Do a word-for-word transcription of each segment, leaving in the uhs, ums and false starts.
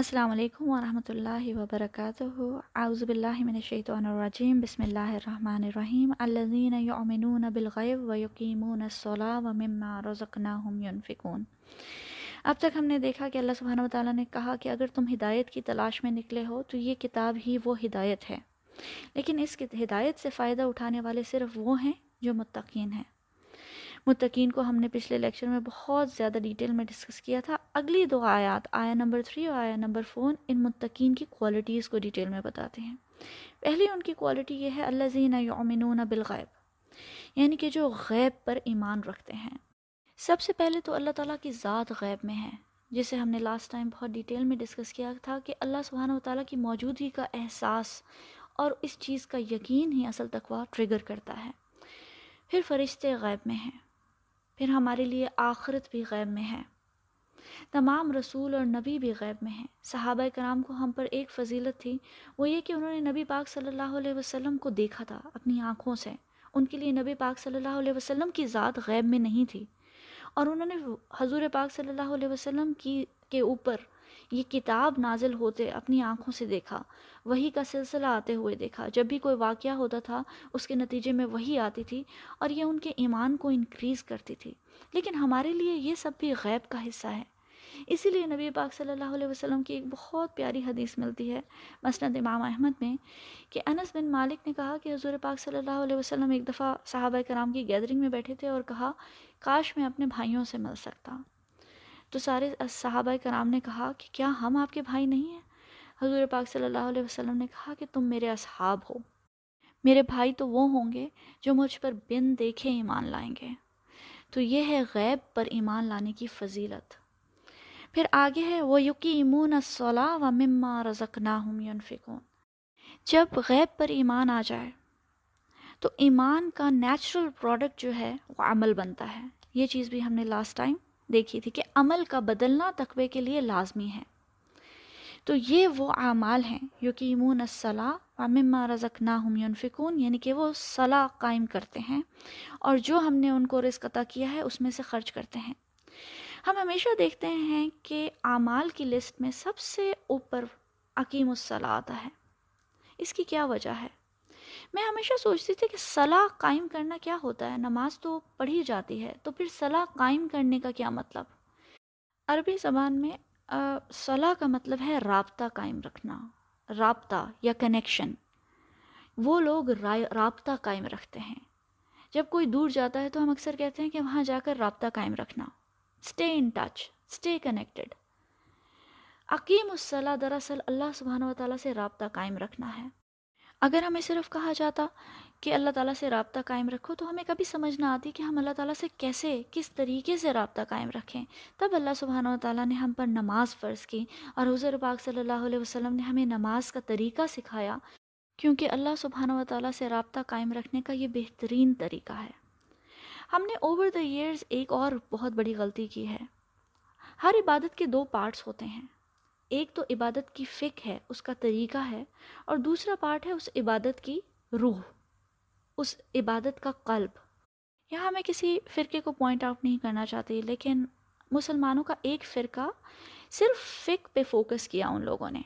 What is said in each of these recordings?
السلام علیکم ورحمۃ اللہ وبرکاتہ۔ اعوذ باللہ من الشیطان الرجیم، بسم اللہ الرحمن الرحیم۔ الذین یؤمنون بالغیب ویقیمون الصلاۃ ومما رزقناہم ینفقون۔ اب تک ہم نے دیکھا کہ اللہ سبحانہ وتعالیٰ نے کہا کہ اگر تم ہدایت کی تلاش میں نکلے ہو تو یہ کتاب ہی وہ ہدایت ہے، لیکن اس کی ہدایت سے فائدہ اٹھانے والے صرف وہ ہیں جو متقین ہیں۔ متقین کو ہم نے پچھلے لیکچر میں بہت زیادہ ڈیٹیل میں ڈسکس کیا تھا۔ اگلی دو آیات، آیا نمبر تھری اور آیا نمبر فور، ان متقین کی کوالٹیز کو ڈیٹیل میں بتاتے ہیں۔ پہلی ان کی کوالٹی یہ ہے الذین یؤمنون بالغیب، یعنی کہ جو غیب پر ایمان رکھتے ہیں۔ سب سے پہلے تو اللہ تعالیٰ کی ذات غیب میں ہے، جسے ہم نے لاسٹ ٹائم بہت ڈیٹیل میں ڈسکس کیا تھا کہ اللہ سبحانہ وتعالیٰ کی موجودگی کا احساس اور اس چیز کا یقین ہی اصل تقویٰ ٹریگر کرتا ہے۔ پھر فرشتے غیب میں ہیں، پھر ہمارے لیے آخرت بھی غیب میں ہے، تمام رسول اور نبی بھی غیب میں ہیں۔ صحابہ کرام کو ہم پر ایک فضیلت تھی، وہ یہ کہ انہوں نے نبی پاک صلی اللہ علیہ وسلم کو دیکھا تھا اپنی آنکھوں سے۔ ان کے لیے نبی پاک صلی اللہ علیہ وسلم کی ذات غیب میں نہیں تھی، اور انہوں نے حضور پاک صلی اللہ علیہ وسلم کی کے اوپر یہ کتاب نازل ہوتے اپنی آنکھوں سے دیکھا، وحی کا سلسلہ آتے ہوئے دیکھا۔ جب بھی کوئی واقعہ ہوتا تھا اس کے نتیجے میں وحی آتی تھی، اور یہ ان کے ایمان کو انکریز کرتی تھی۔ لیکن ہمارے لیے یہ سب بھی غیب کا حصہ ہے، اسی لیے نبی پاک صلی اللہ علیہ وسلم کی ایک بہت پیاری حدیث ملتی ہے مسند امام احمد میں، کہ انس بن مالک نے کہا کہ حضور پاک صلی اللہ علیہ وسلم ایک دفعہ صحابہ کرام کی گیدرنگ میں بیٹھے تھے اور کہا کاش میں اپنے بھائیوں سے مل سکتا۔ تو سارے صحابہ کرام نے کہا کہ کیا ہم آپ کے بھائی نہیں ہیں؟ حضور پاک صلی اللہ علیہ وسلم نے کہا کہ تم میرے اصحاب ہو، میرے بھائی تو وہ ہوں گے جو مجھ پر بن دیکھے ایمان لائیں گے۔ تو یہ ہے غیب پر ایمان لانے کی فضیلت۔ پھر آگے ہے وَيُقِيمُونَ الصَّلَاةَ وَمِمَّا رَزَقْنَاهُمْ يُنْفِقُونَ۔ جب غیب پر ایمان آ جائے تو ایمان کا نیچرل پروڈکٹ جو ہے وہ عمل بنتا ہے۔ یہ چیز بھی ہم نے لاسٹ ٹائم دیکھی تھی کہ عمل کا بدلنا تقوی کے لیے لازمی ہے۔ تو یہ وہ اعمال ہیں یقیمون الصلاۃ ومما رزقناہم ینفقون، یعنی کہ وہ صلاح قائم کرتے ہیں اور جو ہم نے ان کو رزق عطا کیا ہے اس میں سے خرچ کرتے ہیں۔ ہم ہمیشہ دیکھتے ہیں کہ اعمال کی لسٹ میں سب سے اوپر اقیم الصلاۃ آتا ہے۔ اس کی کیا وجہ ہے؟ میں ہمیشہ سوچتی تھی کہ صلاح قائم کرنا کیا ہوتا ہے، نماز تو پڑھی جاتی ہے، تو پھر صلاح قائم کرنے کا کیا مطلب؟ عربی زبان میں صلاح کا مطلب ہے رابطہ قائم رکھنا، رابطہ یا کنیکشن۔ وہ لوگ رابطہ قائم رکھتے ہیں۔ جب کوئی دور جاتا ہے تو ہم اکثر کہتے ہیں کہ وہاں جا کر رابطہ قائم رکھنا، stay in touch, stay connected. اقیم الصلاۃ دراصل اللہ سبحانہ وتعالیٰ سے رابطہ قائم رکھنا ہے۔ اگر ہمیں صرف کہا جاتا کہ اللہ تعالیٰ سے رابطہ قائم رکھو تو ہمیں کبھی سمجھ نہ آتی کہ ہم اللہ تعالیٰ سے کیسے، کس طریقے سے رابطہ قائم رکھیں۔ تب اللہ سبحانہ و تعالیٰ نے ہم پر نماز فرض کی، اور حضور پاک صلی اللہ علیہ وسلم نے ہمیں نماز کا طریقہ سکھایا، کیونکہ اللہ سبحانہ و تعالیٰ سے رابطہ قائم رکھنے کا یہ بہترین طریقہ ہے۔ ہم نے اوور دا ایئرز ایک اور بہت بڑی غلطی کی ہے۔ ہر عبادت کے دو پارٹس ہوتے ہیں، ایک تو عبادت کی فقہ ہے، اس کا طریقہ ہے، اور دوسرا پارٹ ہے اس عبادت کی روح، اس عبادت کا قلب۔ یہاں میں کسی فرقے کو پوائنٹ آؤٹ نہیں کرنا چاہتی، لیکن مسلمانوں کا ایک فرقہ صرف فقہ پہ فوکس کیا ان لوگوں نے،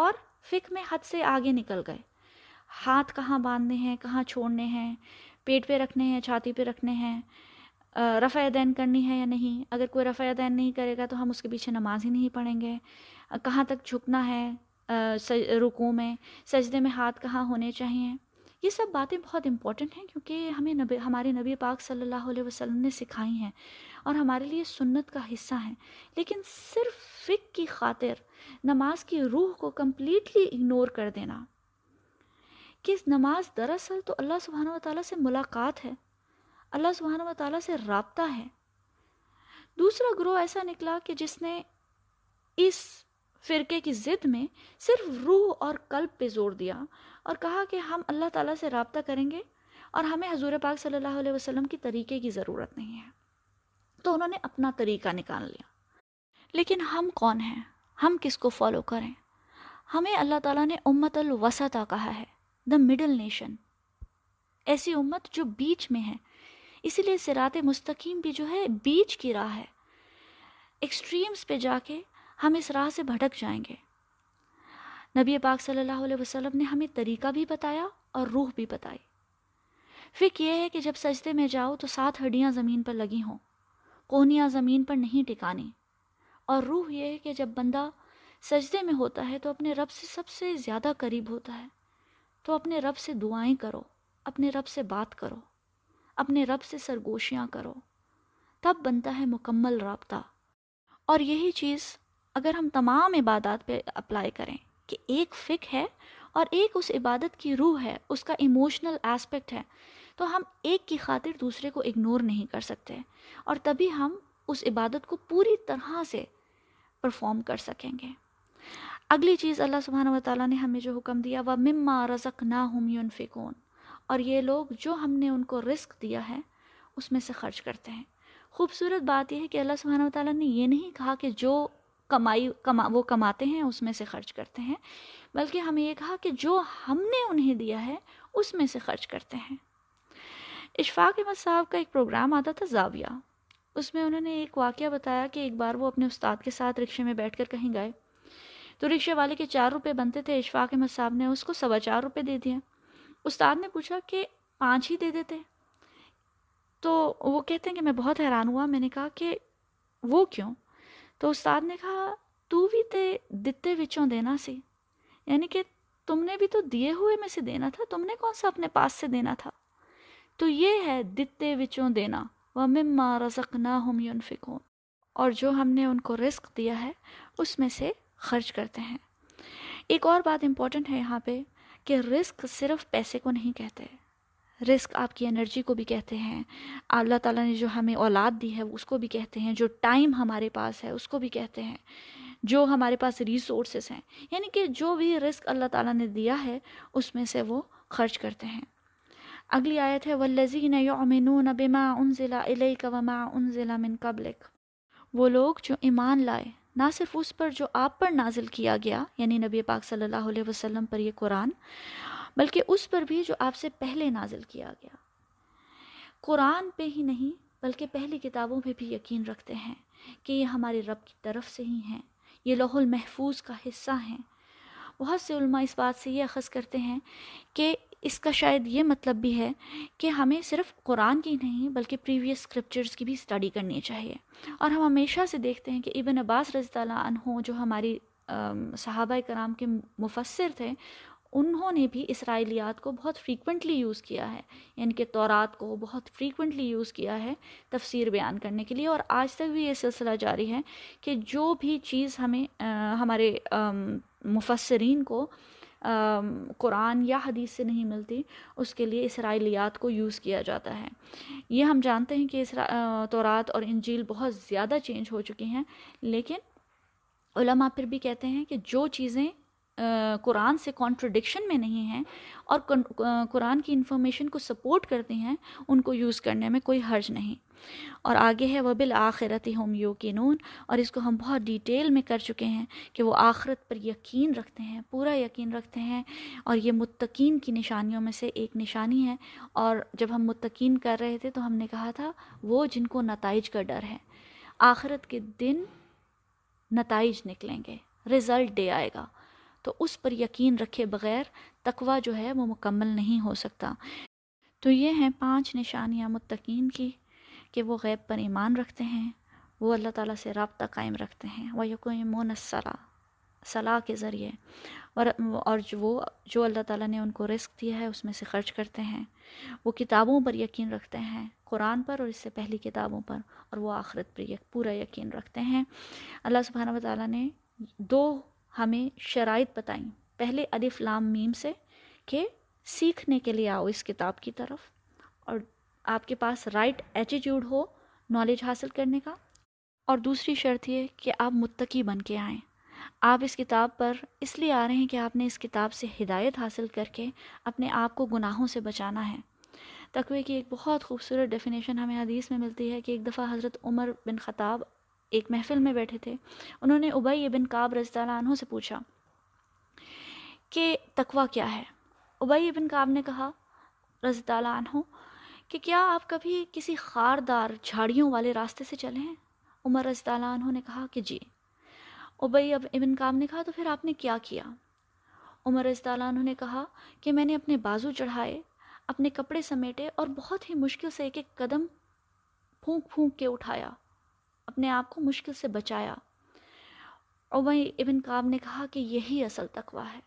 اور فقہ میں حد سے آگے نکل گئے۔ ہاتھ کہاں باندھنے ہیں، کہاں چھوڑنے ہیں، پیٹ پہ رکھنے ہیں، چھاتی پہ رکھنے ہیں، رفع یدین کرنی ہے یا نہیں، اگر کوئی رفع یدین نہیں کرے گا تو ہم اس کے پیچھے نماز ہی نہیں پڑھیں گے، کہاں تک جھکنا ہے رکوع میں، سجدے میں ہاتھ کہاں ہونے چاہیے۔ یہ سب باتیں بہت امپورٹنٹ ہیں، کیونکہ ہمیں نبی ہمارے نبی پاک صلی اللہ علیہ وسلم نے سکھائی ہیں اور ہمارے لیے سنت کا حصہ ہیں، لیکن صرف فقہ کی خاطر نماز کی روح کو کمپلیٹلی اگنور کر دینا، کہ نماز دراصل تو اللہ سبحانہ و تعالیٰ سے ملاقات ہے، اللہ سبحانہ و تعالیٰ سے رابطہ ہے۔ دوسرا گروہ ایسا نکلا کہ جس نے اس فرقے کی ضد میں صرف روح اور قلب پہ زور دیا، اور کہا کہ ہم اللہ تعالیٰ سے رابطہ کریں گے اور ہمیں حضور پاک صلی اللہ علیہ وسلم کی طریقے کی ضرورت نہیں ہے۔ تو انہوں نے اپنا طریقہ نکال لیا۔ لیکن ہم کون ہیں، ہم کس کو فالو کریں؟ ہمیں اللہ تعالیٰ نے امت الوسطہ کہا ہے، دا مڈل نیشن، ایسی امت جو بیچ میں ہے۔ اسی لیے صراط مستقیم بھی جو ہے بیچ کی راہ ہے۔ ایکسٹریمز پہ جا کے ہم اس راہ سے بھٹک جائیں گے۔ نبی پاک صلی اللہ علیہ وسلم نے ہمیں طریقہ بھی بتایا اور روح بھی بتائی۔ فقہ یہ ہے کہ جب سجدے میں جاؤ تو سات ہڈیاں زمین پر لگی ہوں، کوہنیاں زمین پر نہیں ٹکانی، اور روح یہ ہے کہ جب بندہ سجدے میں ہوتا ہے تو اپنے رب سے سب سے زیادہ قریب ہوتا ہے، تو اپنے رب سے دعائیں کرو، اپنے رب سے بات کرو، اپنے رب سے سرگوشیاں کرو، تب بنتا ہے مکمل رابطہ۔ اور یہی چیز اگر ہم تمام عبادات پہ اپلائی کریں کہ ایک فقہ ہے اور ایک اس عبادت کی روح ہے، اس کا ایموشنل ایسپیکٹ ہے، تو ہم ایک کی خاطر دوسرے کو اگنور نہیں کر سکتے، اور تبھی ہم اس عبادت کو پوری طرح سے پرفارم کر سکیں گے۔ اگلی چیز اللہ سبحانہ وتعالیٰ نے ہمیں جو حکم دیا، وَمِمَّا رَزَقْنَاهُمْ يُنْفِقُونَ، اور یہ لوگ جو ہم نے ان کو رزق دیا ہے اس میں سے خرچ کرتے ہیں۔ خوبصورت بات یہ ہے کہ اللہ سبحانہ وتعالیٰ نے یہ نہیں کہا کہ جو کمائی کما وہ کماتے ہیں اس میں سے خرچ کرتے ہیں، بلکہ ہمیں یہ کہا کہ جو ہم نے انہیں دیا ہے اس میں سے خرچ کرتے ہیں۔ اشفاق احمد صاحب کا ایک پروگرام آتا تھا زاویہ، اس میں انہوں نے ایک واقعہ بتایا کہ ایک بار وہ اپنے استاد کے ساتھ رکشے میں بیٹھ کر کہیں گئے تو رکشے والے کے چار روپے بنتے تھے، اشفاق احمد صاحب نے اس کو سوا چار روپے دے دیے۔ استاد نے پوچھا کہ پانچ ہی دے دیتے؟ تو وہ کہتے ہیں کہ میں بہت حیران ہوا، میں نے کہا کہ وہ کیوں؟ تو استاد نے کہا تو بھی تے دتے وچوں دینا سی، یعنی کہ تم نے بھی تو دیے ہوئے میں سے دینا تھا، تم نے کون سا اپنے پاس سے دینا تھا؟ تو یہ ہے دتے وچوں دینا، وَمِمَّا رَزَقْنَاهُمْ يُنْفِقُونَ، اور جو ہم نے ان کو رزق دیا ہے اس میں سے خرچ کرتے ہیں۔ ایک اور بات امپورٹنٹ ہے یہاں پہ کہ رزق صرف پیسے کو نہیں کہتے، رزق آپ کی انرجی کو بھی کہتے ہیں، اللہ تعالیٰ نے جو ہمیں اولاد دی ہے اس کو بھی کہتے ہیں، جو ٹائم ہمارے پاس ہے اس کو بھی کہتے ہیں، جو ہمارے پاس ریسورسز ہیں، یعنی کہ جو بھی رزق اللہ تعالیٰ نے دیا ہے اس میں سے وہ خرچ کرتے ہیں۔ اگلی آیت ہے وَالَّذِينَ يُؤْمِنُونَ بِمَا أُنزِلَ إِلَيْكَ وَمَا أُنزِلَ مِن قَبْلِكَ، وہ لوگ جو ایمان لائے نہ صرف اس پر جو آپ پر نازل کیا گیا، یعنی نبی پاک صلی اللہ علیہ وسلم پر یہ قرآن، بلکہ اس پر بھی جو آپ سے پہلے نازل کیا گیا۔ قرآن پہ ہی نہیں بلکہ پہلی کتابوں پہ بھی یقین رکھتے ہیں کہ یہ ہمارے رب کی طرف سے ہی ہیں، یہ لوح المحفوظ کا حصہ ہیں۔ بہت سے علماء اس بات سے یہ اخذ کرتے ہیں کہ اس کا شاید یہ مطلب بھی ہے کہ ہمیں صرف قرآن کی نہیں بلکہ پریویس اسکرپچرز کی بھی اسٹڈی کرنی چاہیے، اور ہم ہمیشہ سے دیکھتے ہیں کہ ابن عباس رضی اللہ عنہ جو ہماری صحابہ کرام کے مفسر تھے، انہوں نے بھی اسرائیلیات کو بہت فریکوینٹلی یوز کیا ہے، یعنی کہ تورات کو بہت فریکوینٹلی یوز کیا ہے تفسیر بیان کرنے کے لیے، اور آج تک بھی یہ سلسلہ جاری ہے کہ جو بھی چیز ہمیں ہمارے مفسرین کو قرآن یا حدیث سے نہیں ملتی اس کے لیے اسرائیلیات کو یوز کیا جاتا ہے۔ یہ ہم جانتے ہیں کہ تورات اور انجیل بہت زیادہ چینج ہو چکی ہیں، لیکن علماء پھر بھی کہتے ہیں کہ جو چیزیں قرآن سے کانٹرڈکشن میں نہیں ہیں اور قرآن کی انفارمیشن کو سپورٹ کرتی ہیں، ان کو یوز کرنے میں کوئی حرج نہیں۔ اور آگے ہے وَبِالْآخِرَةِ هُمْ يُوقِنُونَ، اور اس کو ہم بہت ڈیٹیل میں کر چکے ہیں کہ وہ آخرت پر یقین رکھتے ہیں، پورا یقین رکھتے ہیں، اور یہ متقین کی نشانیوں میں سے ایک نشانی ہے۔ اور جب ہم متقین کر رہے تھے تو ہم نے کہا تھا وہ جن کو نتائج کا ڈر ہے، آخرت کے دن نتائج نکلیں گے، رزلٹ ڈے آئے گا، تو اس پر یقین رکھے بغیر تقوی جو ہے وہ مکمل نہیں ہو سکتا۔ تو یہ ہیں پانچ نشانیاں متقین کی کہ وہ غیب پر ایمان رکھتے ہیں، وہ اللہ تعالیٰ سے رابطہ قائم رکھتے ہیں، وَيَقِيمُونَ الصَّلَاةَ، صلاح کے ذریعے، اور اور وہ جو اللہ تعالیٰ نے ان کو رزق دیا ہے اس میں سے خرچ کرتے ہیں، وہ کتابوں پر یقین رکھتے ہیں، قرآن پر اور اس سے پہلی کتابوں پر، اور وہ آخرت پر پورا یقین رکھتے ہیں۔ اللہ سبحانہ وتعالیٰ نے دو ہمیں شرائط بتائیں، پہلے الف لام میم سے کہ سیکھنے کے لیے آؤ اس کتاب کی طرف، اور آپ کے پاس رائٹ ایٹیٹیوڈ ہو نالج حاصل کرنے کا، اور دوسری شرط یہ کہ آپ متقی بن کے آئیں۔ آپ اس کتاب پر اس لیے آ رہے ہیں کہ آپ نے اس کتاب سے ہدایت حاصل کر کے اپنے آپ کو گناہوں سے بچانا ہے۔ تقوی کی ایک بہت خوبصورت ڈیفینیشن ہمیں حدیث میں ملتی ہے کہ ایک دفعہ حضرت عمر بن خطاب ایک محفل میں بیٹھے تھے، انہوں نے ابی بن کعب رضی اللہ عنہ سے پوچھا کہ تقوی کیا ہے؟ ابی بن کعب نے کہا رضی اللہ عنہ کہ کیا آپ کبھی کسی خاردار جھاڑیوں والے راستے سے چلے ہیں؟ عمر رضی اللہ عنہ نے کہا کہ جی۔ ابی ابن کعب نے کہا تو پھر آپ نے کیا کیا؟ عمر رضی اللہ عنہ نے کہا کہ میں نے اپنے بازو چڑھائے، اپنے کپڑے سمیٹے اور بہت ہی مشکل سے ایک ایک قدم پھونک پھونک کے اٹھایا، اپنے آپ کو مشکل سے بچایا۔ ابی ابن کعب نے کہا کہ یہی اصل تقویٰ ہے،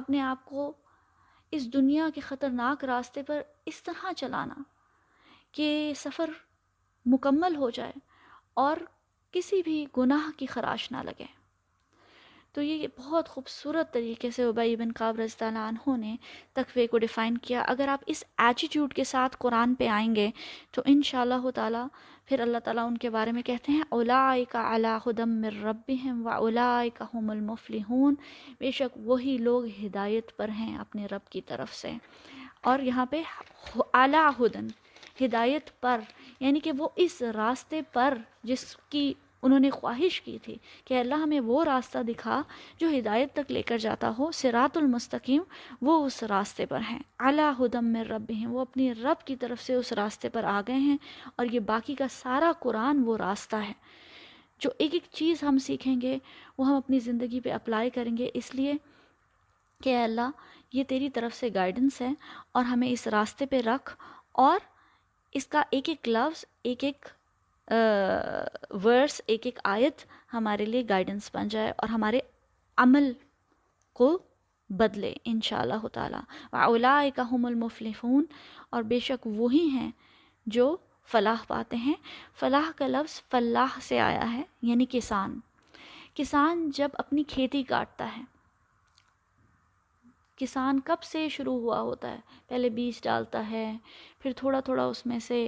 اپنے آپ کو اس دنیا کے خطرناک راستے پر اس طرح چلانا کہ سفر مکمل ہو جائے اور کسی بھی گناہ کی خراش نہ لگے۔ تو یہ بہت خوبصورت طریقے سے ابی بن کعب رضی اللہ عنہ نے تقوی کو ڈیفائن کیا۔ اگر آپ اس ایٹیٹیوڈ کے ساتھ قرآن پہ آئیں گے تو انشاءاللہ تعالیٰ پھر اللہ تعالیٰ ان کے بارے میں کہتے ہیں اولئک علی ھدی من ربہم واولئک ھم المفلحون، بے شک وہی لوگ ہدایت پر ہیں اپنے رب کی طرف سے۔ اور یہاں پہ علی ھدی ہدایت پر، یعنی کہ وہ اس راستے پر جس کی انہوں نے خواہش کی تھی کہ اللہ ہمیں وہ راستہ دکھا جو ہدایت تک لے کر جاتا ہو، صراط المستقیم، وہ اس راستے پر ہیں۔ علی ھدی من ربہم، وہ اپنی رب کی طرف سے اس راستے پر آ گئے ہیں، اور یہ باقی کا سارا قرآن وہ راستہ ہے۔ جو ایک ایک چیز ہم سیکھیں گے وہ ہم اپنی زندگی پہ اپلائی کریں گے، اس لیے کہ اے اللہ یہ تیری طرف سے گائیڈنس ہے اور ہمیں اس راستے پہ رکھ، اور اس کا ایک ایک لفظ، ایک ایک ورس، ایک ایک آیت ہمارے لیے گائیڈنس بن جائے اور ہمارے عمل کو بدلے انشاءاللہ تعالی۔ وَأُولَٰئِكَ هُمُ الْمُفْلِحُونَ، اور بے شک وہی ہیں جو فلاح پاتے ہیں۔ فلاح کا لفظ فلاح سے آیا ہے، یعنی کسان۔ کسان جب اپنی کھیتی کاٹتا ہے، کسان کب سے شروع ہوا ہوتا ہے؟ پہلے بیج ڈالتا ہے، پھر تھوڑا تھوڑا اس میں سے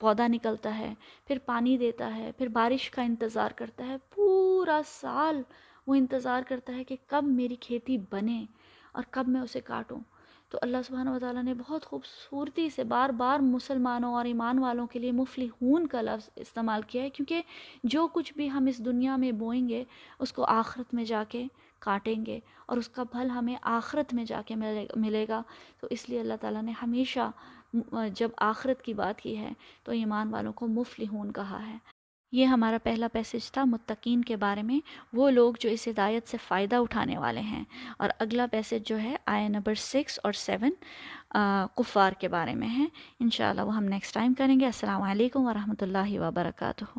پودا نکلتا ہے، پھر پانی دیتا ہے، پھر بارش کا انتظار کرتا ہے۔ پورا سال وہ انتظار کرتا ہے کہ کب میری کھیتی بنے اور کب میں اسے کاٹوں۔ تو اللہ سبحانہ و تعالیٰ نے بہت خوبصورتی سے بار بار مسلمانوں اور ایمان والوں کے لیے مفلحون کا لفظ استعمال کیا ہے، کیونکہ جو کچھ بھی ہم اس دنیا میں بوئیں گے اس کو آخرت میں جا کے کاٹیں گے اور اس کا پھل ہمیں آخرت میں جا کے ملے گا۔ تو اس لیے اللہ تعالیٰ نے ہمیشہ جب آخرت کی بات کی ہے تو ایمان والوں کو مفلحون کہا ہے۔ یہ ہمارا پہلا پیسج تھا متقین کے بارے میں، وہ لوگ جو اس ہدایت سے فائدہ اٹھانے والے ہیں۔ اور اگلا پیسج جو ہے آیہ نمبر سکس اور سیون کفار کے بارے میں ہے، انشاءاللہ وہ ہم نیکسٹ ٹائم کریں گے۔ السلام علیکم ورحمۃ اللہ وبرکاتہ۔